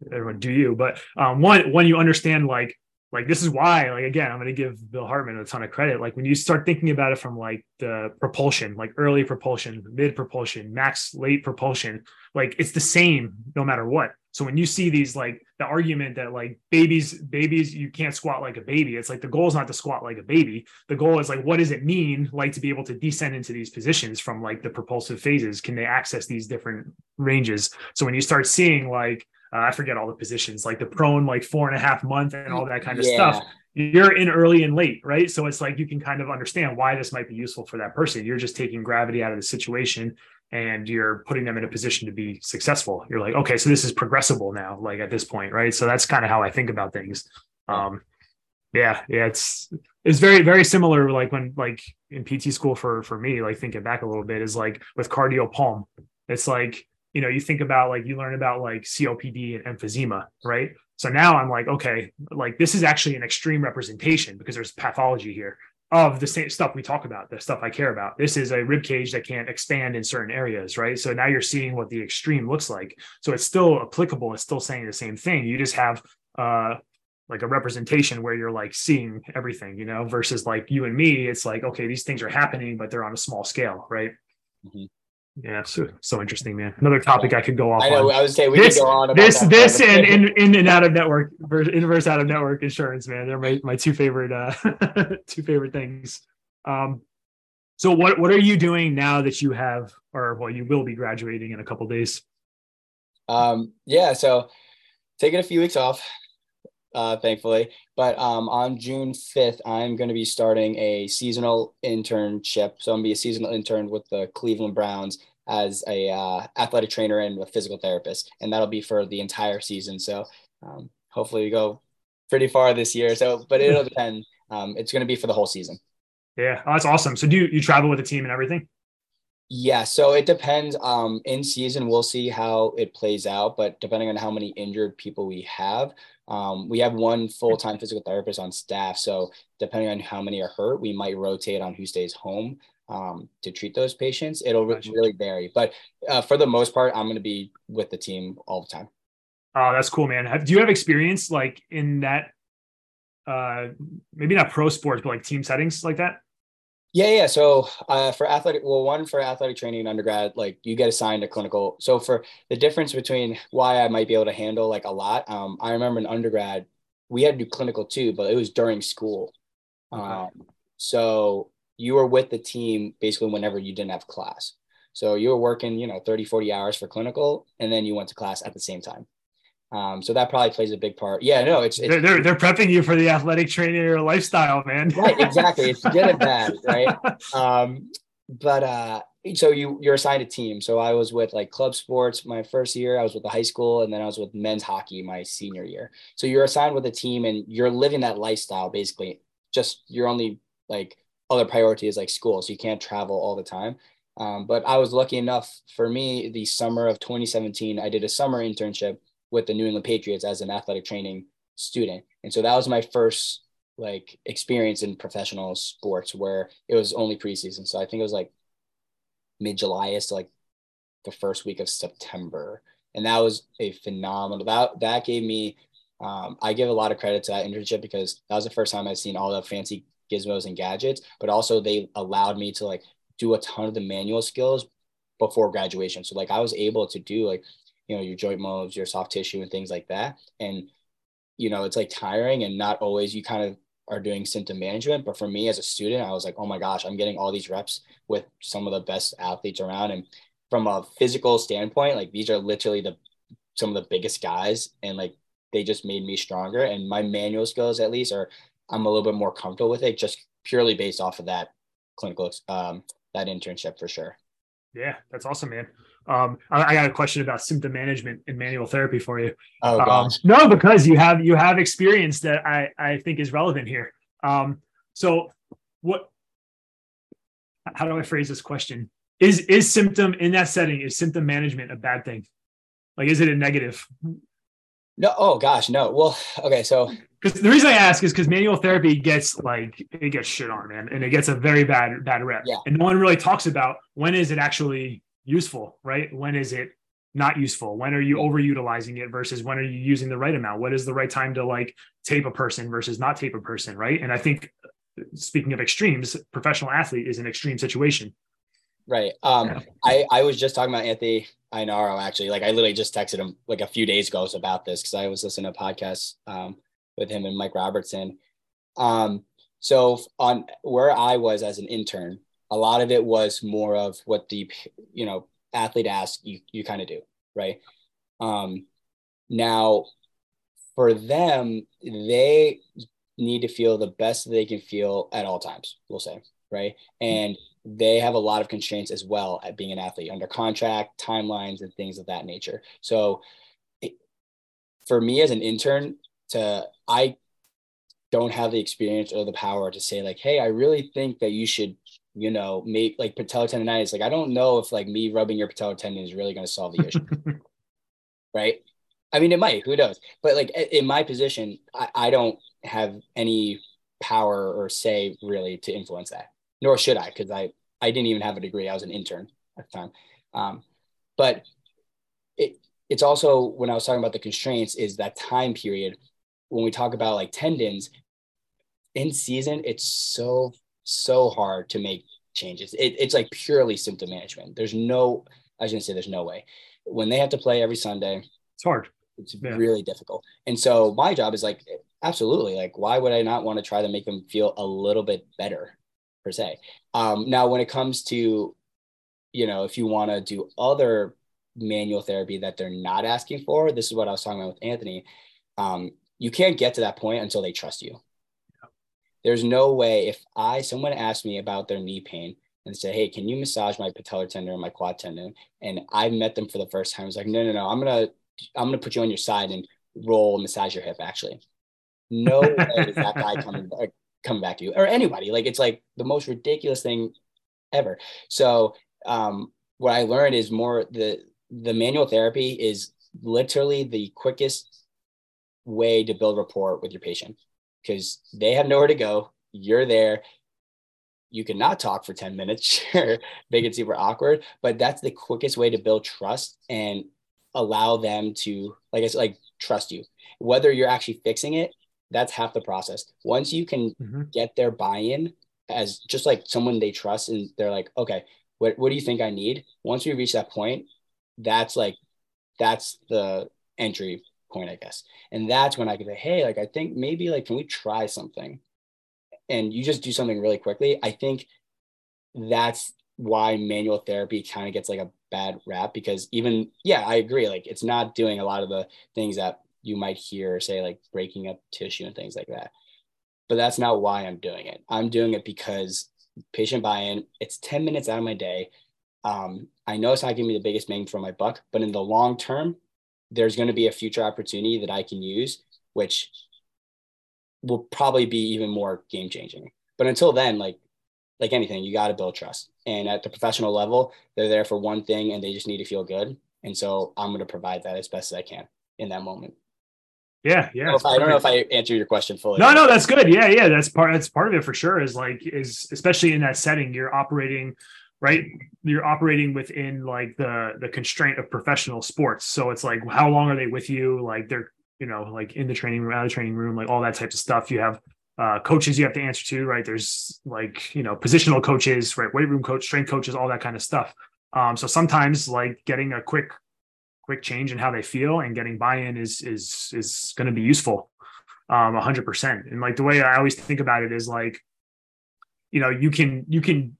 everyone do you, but um one when you understand like Like, this is why, like, again, I'm going to give Bill Hartman a ton of credit. Like, when you start thinking about it from, like, the propulsion, like, early propulsion, mid propulsion, max late propulsion, like, it's the same no matter what. So when you see these, like, the argument that, like, babies, babies, you can't squat like a baby. It's like, the goal is not to squat like a baby. The goal is, like, what does it mean, like, to be able to descend into these positions from, like, the propulsive phases? Can they access these different ranges? So when you start seeing, like, Uh, I forget all the positions, like the prone, like four and a half month and all that kind of yeah. stuff. You're in early and late, right? So it's like, you can kind of understand why this might be useful for that person. You're just taking gravity out of the situation and you're putting them in a position to be successful. You're like, okay, so this is progressible now, like at this point, right? So that's kind of how I think about things. Um, yeah, yeah, it's, it's very, very similar. Like when, like in P T school for, for me, like thinking back a little bit is like with cardio palm, it's like, you know, you think about like, you learn about like C O P D and emphysema, right? So now I'm like, okay, like this is actually an extreme representation because there's pathology here of the same stuff we talk about, the stuff I care about. This is a rib cage that can't expand in certain areas, right? So now you're seeing what the extreme looks like. So it's still applicable. It's still saying the same thing. You just have uh, like a representation where you're like seeing everything, you know, versus like you and me, it's like, okay, these things are happening, but they're on a small scale, right? Mm-hmm. Yeah, so, so interesting, man. Another topic I could go off I know, on. I would say we this, could go on about this, that. This and in, in and out of network, inverse out of network insurance, man. They're my, my two favorite, uh, two favorite things. Um, so what what are you doing now that you have, or well, you will be graduating in a couple of days? Um, yeah, so taking a few weeks off, uh, thankfully. But um, on June fifth, I'm going to be starting a seasonal internship. So I'm going to be a seasonal intern with the Cleveland Browns as a uh, athletic trainer and a physical therapist. And that'll be for the entire season. So um, hopefully we go pretty far this year. So, but it'll depend. Um, it's going to be for the whole season. Yeah. Oh, that's awesome. So do you, you travel with the team and everything? Yeah. So it depends. Um, in season, we'll see how it plays out, but depending on how many injured people we have, Um, we have one full-time physical therapist on staff. So depending on how many are hurt, we might rotate on who stays home um, to treat those patients. It'll re- really vary. But uh, for the most part, I'm going to be with the team all the time. Oh, that's cool, man. Have, do you have experience like in that, uh, maybe not pro sports, but like team settings like that? Yeah. Yeah. So uh, for athletic, well, one for athletic training and undergrad, like you get assigned a clinical. So for the difference between why I might be able to handle like a lot. Um, I remember in undergrad, we had to do clinical too, but it was during school. Okay. Um, so you were with the team basically whenever you didn't have class. So you were working, you know, thirty, forty hours for clinical, and then you went to class at the same time. Um, so that probably plays a big part. Yeah, no, it's, it's they're, they're they're prepping you for the athletic trainer lifestyle, man. Right, exactly. It's good and bad, right? Um, but uh, so you you're assigned a team. So I was with like club sports my first year. I was with the high school, and then I was with men's hockey my senior year. So you're assigned with a team, and you're living that lifestyle basically. Just your only like other priority is like school, so you can't travel all the time. Um, but I was lucky enough for me the summer of twenty seventeen, I did a summer internship with the New England Patriots as an athletic training student. And so that was my first like experience in professional sports where it was only preseason. So I think it was like mid-July to like the first week of September. And that was a phenomenal, that, that gave me, um, I give a lot of credit to that internship because that was the first time I've seen all the fancy gizmos and gadgets, but also they allowed me to like do a ton of the manual skills before graduation. So like I was able to do like, you know, your joint moves, your soft tissue and things like that. And, you know, it's like tiring and not always you kind of are doing symptom management. But for me as a student, I was like, oh my gosh, I'm getting all these reps with some of the best athletes around. And from a physical standpoint, like these are literally the some of the biggest guys, and like they just made me stronger. And my manual skills, at least, are I'm a little bit more comfortable with it, just purely based off of that clinical um, that internship for sure. Yeah, that's awesome, man. Um, I, I got a question about symptom management and manual therapy for you. Oh, um, no, because you have you have experience that I I think is relevant here. Um, so what? How do I phrase this question? Is is symptom in that setting? Is symptom management a bad thing? Like, is it a negative? No. Oh gosh, no. Well, okay. So, because the reason I ask is because manual therapy gets like it gets shit on, man, and it gets a very bad bad rep. Yeah. And no one really talks about when is it actually useful, right? When is it not useful? When are you overutilizing it versus when are you using the right amount? What is the right time to like tape a person versus not tape a person, right? And I think, speaking of extremes, professional athlete is an extreme situation. Right. Um, yeah. I, I was just talking about Anthony Ainaro, actually. Like I literally just texted him like a few days ago about this because I was listening to a podcast um, with him and Mike Robertson. Um, so on where I was as an intern, a lot of it was more of what the, you know, athlete asks you, you kind of do. Right. Um, now for them, they need to feel the best they can feel at all times, we'll say. Right. And they have a lot of constraints as well at being an athlete under contract, timelines, and things of that nature. So it, for me as an intern, to I don't have the experience or the power to say like, hey, I really think that you should, you know, make like patella tendonitis. Like, I don't know if like me rubbing your patella tendon is really going to solve the issue. Right. I mean, it might, who knows? But like in my position, I, I don't have any power or say really to influence that. Nor should I, because I, I didn't even have a degree. I was an intern at the time. Um, but it it's also, when I was talking about the constraints, is that time period. When we talk about like tendons, in season, it's so, so hard to make changes. It, it's like purely symptom management. There's no, I was going to say there's no way. When they have to play every Sunday, it's hard. It's yeah. really difficult. And so my job is like, absolutely. Like, why would I not want to try to make them feel a little bit better? Per se. Um, now, when it comes to, you know, if you want to do other manual therapy that they're not asking for, this is what I was talking about with Anthony. Um, you can't get to that point until they trust you. Yeah. There's no way if I, someone asked me about their knee pain and say, hey, can you massage my patellar tendon or my quad tendon? And I met them for the first time. I was like, no, no, no, I'm going to, I'm going to put you on your side and roll and massage your hip. Actually, no way is that guy coming back. come back to you or anybody. Like, it's like the most ridiculous thing ever. So um, what I learned is more the, the manual therapy is literally the quickest way to build rapport with your patient because they have nowhere to go. You're there. You cannot talk for ten minutes. Sure. They get super awkward, but that's the quickest way to build trust and allow them to, like I said, like trust you, whether you're actually fixing it. That's half the process. Once you can mm-hmm. get their buy-in as just like someone they trust and they're like, okay, what, what do you think I need? Once we reach that point, that's like, that's the entry point, I guess. And that's when I could say, hey, like, I think maybe like, can we try something? And you just do something really quickly. I think that's why manual therapy kind of gets like a bad rap because even, yeah, I agree. Like it's not doing a lot of the things that you might hear, say like breaking up tissue and things like that. But that's not why I'm doing it. I'm doing it because patient buy-in, it's ten minutes out of my day. Um, I know it's not giving me the biggest bang for my buck, but in the long term, there's going to be a future opportunity that I can use, which will probably be even more game-changing. But until then, like, like anything, you got to build trust. And at the professional level, they're there for one thing and they just need to feel good. And so I'm going to provide that as best as I can in that moment. Yeah. Yeah. I don't know if I answered your question fully. No, no, that's good. Yeah. Yeah. That's part, that's part of it for sure is like, is especially in that setting you're operating, right. You're operating within like the, the constraint of professional sports. So it's like, how long are they with you? Like they're, you know, like in the training room, out of the training room, like all that type of stuff. You have uh, coaches you have to answer to, right. There's like, you know, positional coaches, right. Weight room coach, strength coaches, all that kind of stuff. Um, so sometimes like getting a quick, quick change in how they feel and getting buy-in is, is, is going to be useful. Um, a hundred percent. And like the way I always think about it is like, you know, you can, you can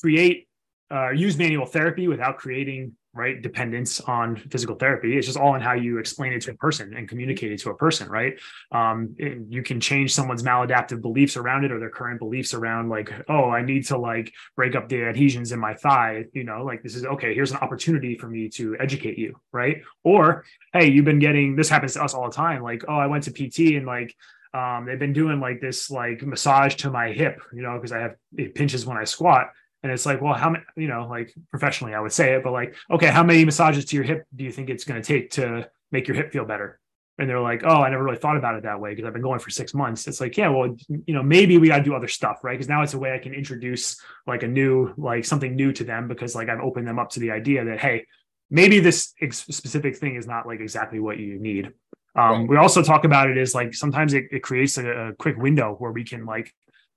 create uh, use manual therapy without creating, right, dependence on physical therapy. It's just all in how you explain it to a person and communicate it to a person, right? Um, it, you can change someone's maladaptive beliefs around it, or their current beliefs around, like, oh, I need to like break up the adhesions in my thigh, you know, like this is okay, here's an opportunity for me to educate you, right? Or, hey, you've been getting, this happens to us all the time, like, oh, I went to P T and like, um, they've been doing like this, like massage to my hip, you know, because I have, it pinches when I squat. And it's like, well, how many, you know, like professionally, I would say it, but like, okay, how many massages to your hip do you think it's going to take to make your hip feel better? And they're like, oh, I never really thought about it that way because I've been going for six months. It's like, yeah, well, you know, maybe we got to do other stuff, right? Because now it's a way I can introduce like a new, like something new to them, because like I've opened them up to the idea that, hey, maybe this ex- specific thing is not like exactly what you need. Um, right. We also talk about it as like, sometimes it, it creates a, a quick window where we can like,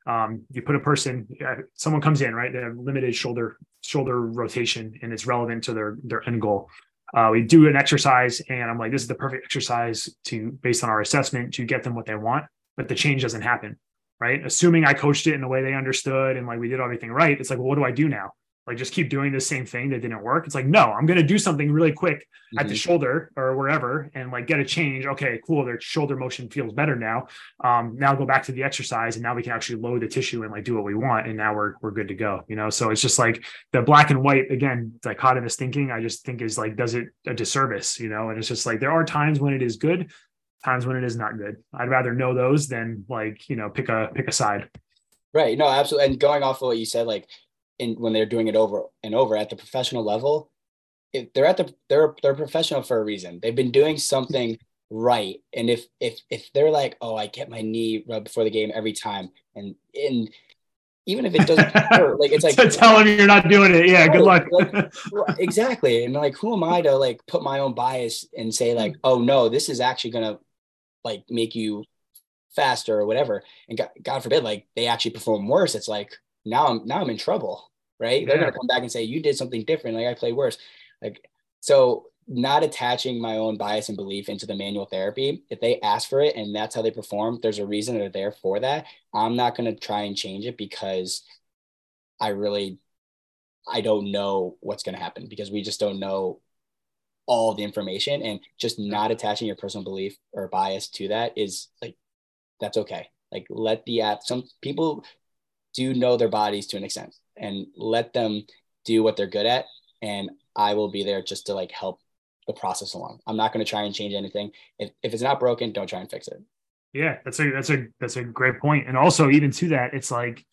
Um, you put a person, someone comes in, right? They have limited shoulder, shoulder rotation, and it's relevant to their, their end goal. Uh, we do an exercise and I'm like, this is the perfect exercise to, based on our assessment, to get them what they want, but the change doesn't happen, right? Assuming I coached it in a way they understood and like we did everything right. It's like, well, what do I do now? Like, just keep doing the same thing that didn't work. It's like, no, I'm going to do something really quick mm-hmm. at the shoulder or wherever and like get a change. Okay, cool. Their shoulder motion feels better now. Um, now go back to the exercise and now we can actually load the tissue and like do what we want. And now we're, we're good to go, you know? So it's just like the black and white, again, dichotomous thinking, I just think is like, does it a disservice, you know? And it's just like, there are times when it is good, times when it is not good. I'd rather know those than like, you know, pick a, pick a side. Right. No, absolutely. And going off of what you said, like, and when they're doing it over and over at the professional level, if they're at the, they're, they're professional for a reason. They've been doing something right. And if, if, if they're like, oh, I get my knee rubbed before the game every time. And, and even if it doesn't hurt, like, it's like, so tell them you're not doing it. Yeah. Right, good luck. Like, exactly. And like, who am I to like put my own bias and say like, oh no, this is actually going to like make you faster or whatever. And God, God forbid, like they actually perform worse. It's like, now I'm, now I'm in trouble, right? Yeah. They're going to come back and say, you did something different. Like I play worse. Like, so not attaching my own bias and belief into the manual therapy. If they ask for it and that's how they perform, there's a reason they're there for that. I'm not going to try and change it because I really, I don't know what's going to happen because we just don't know all the information, and just not attaching your personal belief or bias to that is like, that's okay. Like let the app, some people do know their bodies to an extent, and let them do what they're good at. And I will be there just to like help the process along. I'm not going to try and change anything. If, if it's not broken, don't try and fix it. Yeah, that's a, that's a, that's a great point. And also even to that, it's like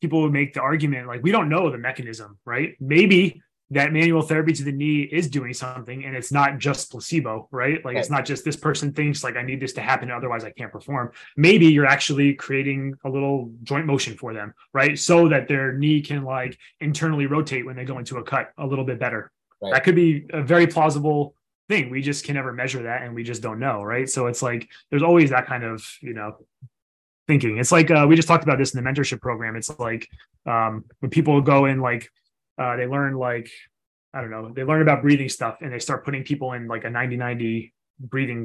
people would make the argument, like, we don't know the mechanism, right? Maybe that manual therapy to the knee is doing something and it's not just placebo, right? Like, right. It's not just this person thinks like, I need this to happen, otherwise I can't perform. Maybe you're actually creating a little joint motion for them, right? So that their knee can like internally rotate when they go into a cut a little bit better. Right. That could be a very plausible thing. We just can never measure that. And we just don't know. Right. So it's like, there's always that kind of, you know, thinking. It's like, uh, we just talked about this in the mentorship program. It's like, um, when people go in, like, Uh, they learn like, I don't know, they learn about breathing stuff and they start putting people in like a ninety ninety breathing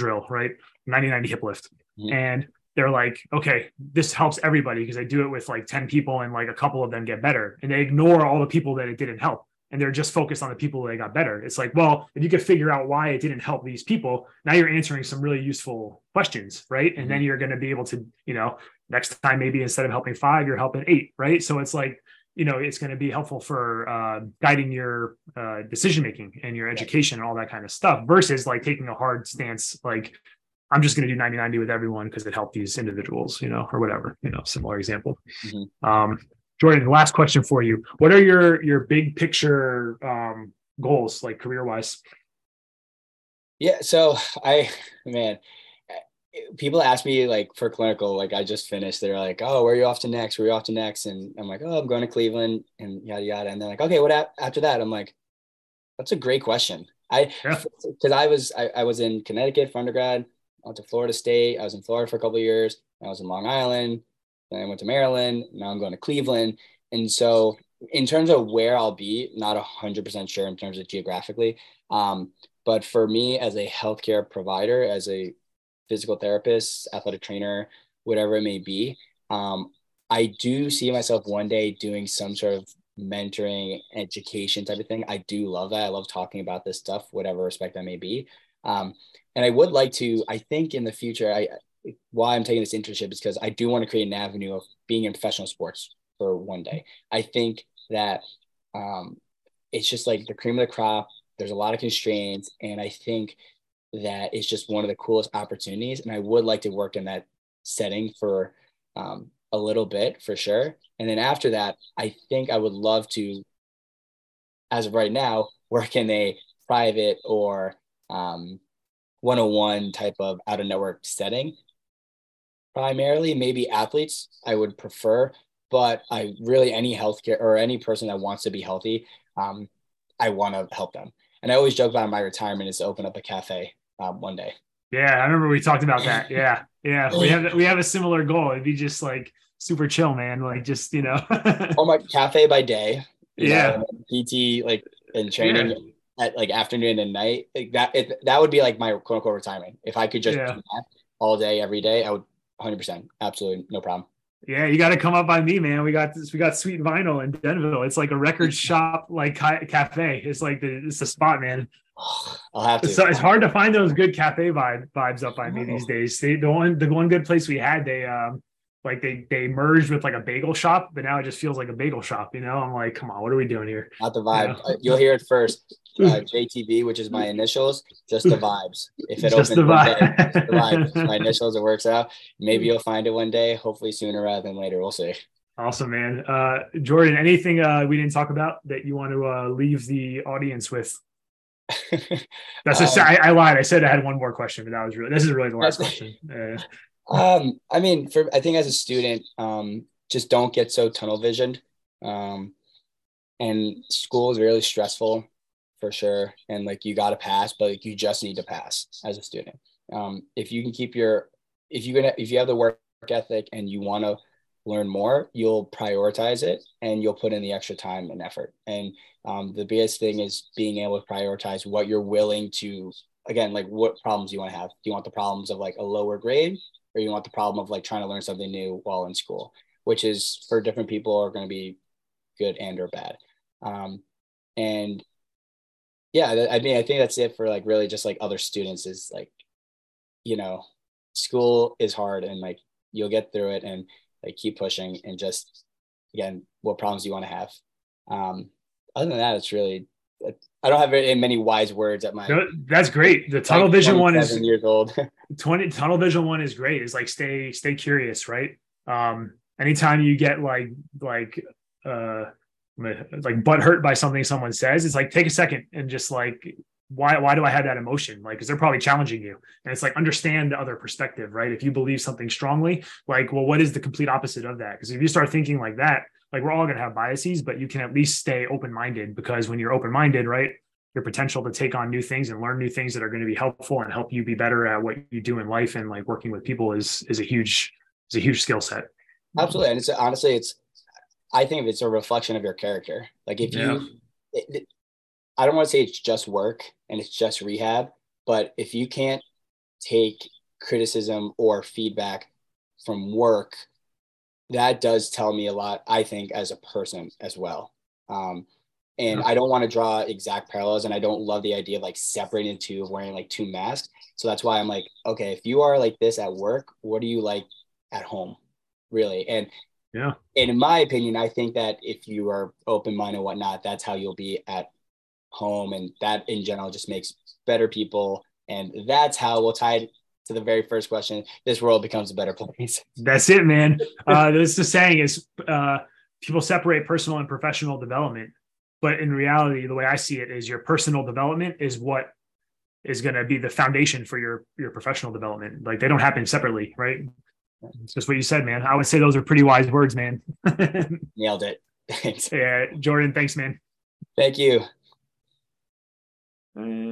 drill, right? ninety ninety hip lift. Mm-hmm. And they're like, okay, this helps everybody because they do it with like ten people and like a couple of them get better. And they ignore all the people that it didn't help. And they're just focused on the people that got better. It's like, well, if you could figure out why it didn't help these people, now you're answering some really useful questions, right? And mm-hmm. then you're going to be able to, you know, next time, maybe instead of helping five, you're helping eight, right? So it's like, you know, it's going to be helpful for uh, guiding your uh, decision-making and your education and all that kind of stuff, versus like taking a hard stance, like I'm just going to do ninety ninety with everyone because it helped these individuals, you know, or whatever, you know, similar example. Mm-hmm. Um, Jordan, last question for you. What are your, your big picture um, goals, like career-wise? Yeah. So I, man, people ask me like for clinical, like I just finished, they're like, oh, where are you off to next? Where are you off to next? And I'm like, oh, I'm going to Cleveland and yada, yada. And they're like, okay, what a- after that? I'm like, that's a great question. I, yeah. Cause I was, I, I was in Connecticut for undergrad, I went to Florida State. I was in Florida for a couple of years. I was in Long Island. Then I went to Maryland. Now I'm going to Cleveland. And so in terms of where I'll be, not a hundred percent sure in terms of geographically. Um, but for me as a healthcare provider, as a physical therapist, athletic trainer, whatever it may be. Um, I do see myself one day doing some sort of mentoring, education type of thing. I do love that. I love talking about this stuff, whatever respect that may be. Um, and I would like to, I think in the future, I, why I'm taking this internship is because I do want to create an avenue of being in professional sports for one day. I think that um, it's just like the cream of the crop. There's a lot of constraints. And I think that it's just one of the coolest opportunities. And I would like to work in that setting for um, a little bit for sure. And then after that, I think I would love to, as of right now, work in a private or um, one-on-one type of out-of-network setting. Primarily, maybe athletes I would prefer, but I really, any healthcare or any person that wants to be healthy, um, I want to help them. And I always joke about my retirement is to open up a cafe um, one day. Yeah, I remember we talked about that. Yeah, yeah, we have we have a similar goal. It'd be just like super chill, man. Like just you know, oh my, cafe by day. Yeah, know, P T like and training. Yeah. At like afternoon and night, like that it, that would be like my quote unquote retirement. If I could just yeah. do that all day, every day, I would one hundred percent, absolutely no problem. Yeah, you got to come up by me, man. We got this. We got Sweet Vinyl in Denver. It's like a record shop, like ca- cafe. It's like the, it's a spot, man. Oh, I'll have to. So it's hard to find those good cafe vibe vibes up by me oh. these days. They, the one the one good place we had, they um like they they merged with like a bagel shop, but now it just feels like a bagel shop. You know, I'm like, come on, what are we doing here? Not the vibe. You know? You'll hear it first. Uh, J T V, which is my initials, just the vibes. If it just opens the vibe. One day, just the vibes. My initials, it works out. Maybe you'll find it one day. Hopefully sooner rather than later. We'll see. Awesome, man. Uh, Jordan, anything uh, we didn't talk about that you want to uh, leave the audience with? That's just, um, I, I lied. I said I had one more question, but that was really. This is really the last question. Uh, um, I mean, for I think as a student, um, just don't get so tunnel visioned. Um, and school is really stressful. For sure. And like, you got to pass, but like, you just need to pass as a student. Um, if you can keep your, if you can, if you have the work ethic and you want to learn more, you'll prioritize it and you'll put in the extra time and effort. And um, the biggest thing is being able to prioritize what you're willing to, again, like what problems you want to have. Do you want the problems of like a lower grade or you want the problem of like trying to learn something new while in school, which is for different people are going to be good and or bad. Um, and Yeah, I mean, I think that's it for like really just like other students is like, you know, school is hard and like you'll get through it and like keep pushing and just, again, what problems you want to have. Um, other than that, it's really, I don't have very many wise words at my. No, that's great. The tunnel like vision one is years old. twenty tunnel vision one is great. It's like, stay, stay curious. Right. Um, anytime you get like, like, uh, like butt hurt by something someone says, it's like, take a second and just like, why, why do I have that emotion? Like, cause they're probably challenging you. And it's like, understand the other perspective, right? If you believe something strongly, like, well, what is the complete opposite of that? Cause if you start thinking like that, like we're all going to have biases, but you can at least stay open-minded because when you're open-minded, right, your potential to take on new things and learn new things that are going to be helpful and help you be better at what you do in life. And like working with people is, is a huge, is a huge skill set. Absolutely. And it's honestly, it's, I think it's a reflection of your character. Like if yeah. you, it, it, I don't want to say it's just work and it's just rehab, but if you can't take criticism or feedback from work, that does tell me a lot, I think, as a person as well. Um, and yeah. I don't want to draw exact parallels and I don't love the idea of like separating two, of wearing like two masks. So that's why I'm like, okay, if you are like this at work, what are you like at home? Really? And Yeah. And in my opinion, I think that if you are open-minded and whatnot, that's how you'll be at home. And that in general just makes better people. And that's how we'll tie it to the very first question. This world becomes a better place. That's it, man. Uh, this is saying is uh, people separate personal and professional development. But in reality, the way I see it is your personal development is what is going to be the foundation for your, your professional development. Like they don't happen separately, right? It's just what you said, man. I would say those are pretty wise words, man. Nailed it. Thanks. Yeah, Jordan, thanks, man. Thank you. Um...